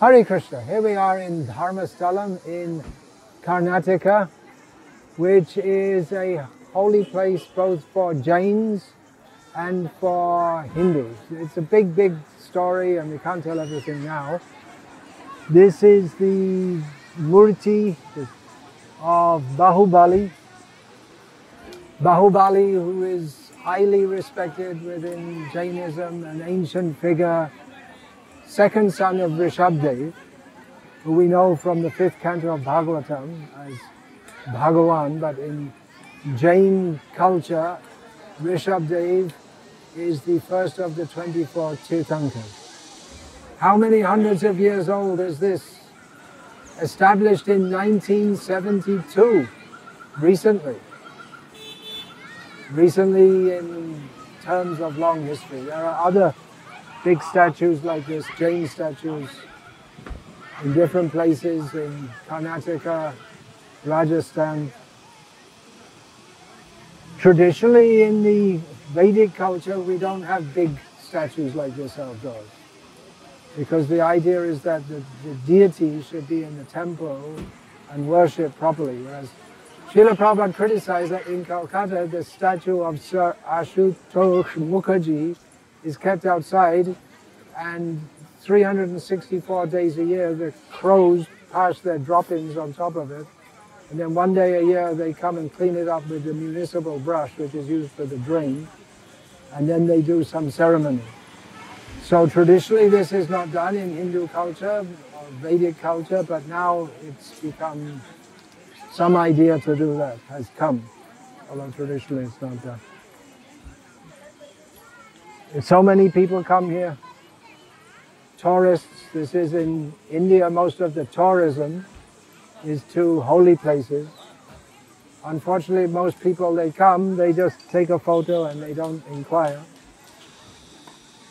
Hare Krishna. Here we are in Dharmasthala in Karnataka, which is a holy place both for Jains and for Hindus. It's a big, big story and we can't tell everything now. This is the Murti of Bahubali. Bahubali, who is highly respected within Jainism, an ancient figure, second son of Rishabhdev, who we know from the fifth canto of Bhagavatam as Bhagavan, but in Jain culture, Rishabhdev is the first of the 24 Tirthankars. How many hundreds of years old is this? Established in 1972, recently in terms of long history. There are other big statues like this, Jain statues, in different places in Karnataka, Rajasthan. Traditionally in the Vedic culture, we don't have big statues like this outdoors, because the idea is that the deity should be in the temple and worship properly, whereas Srila Prabhupada criticized that in Kolkata, the statue of Sir Ashutosh Mukherjee is kept outside, and 364 days a year the crows pass their droppings on top of it, and then one day a year they come and clean it up with the municipal brush, which is used for the drain, and then they do some ceremony. So traditionally this is not done in Hindu culture or Vedic culture, but now it's become some idea to do that has come, although traditionally it's not done. And so many people come here, tourists. This is in India. Most of the tourism is to holy places. Unfortunately, most people, they come, they just take a photo and they don't inquire.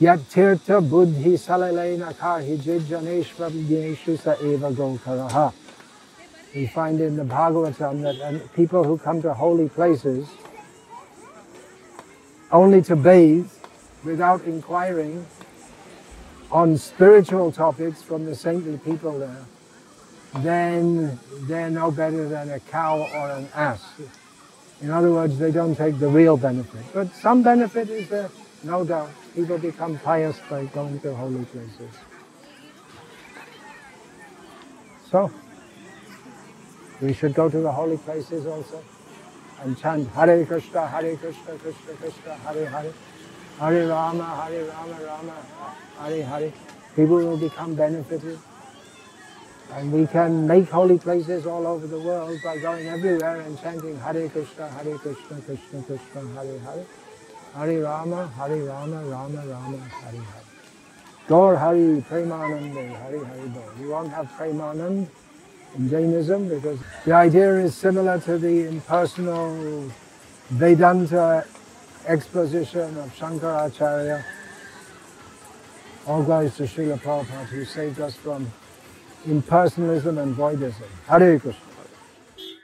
Yat tirtha buddhi salalena karhijid janeshvam yeshusa eva gokaraha. We find in the Bhagavatam that people who come to holy places only to bathe without inquiring on spiritual topics from the saintly people there, then they're no better than a cow or an ass. In other words, they don't take the real benefit. But some benefit is there, no doubt. People become pious by going to holy places. So we should go to the holy places also and chant Hare Krishna, Hare Krishna, Krishna Krishna, Hare Hare, Hare Rama, Hare Rama, Rama Hare Hare. People will become benefited. And we can make holy places all over the world by going everywhere and chanting Hare Krishna, Hare Krishna, Krishna Krishna, Hare Hare, Hare Rama, Hare Rama, Rama Rama, Hare Hare. Gaur Hari Premanande, Hare Hare Gaur. You won't have Premanand in Jainism, because the idea is similar to the impersonal Vedanta exposition of Shankaracharya. All glories to Srila Prabhupada, who saved us from impersonalism and voidism. Hare Krishna.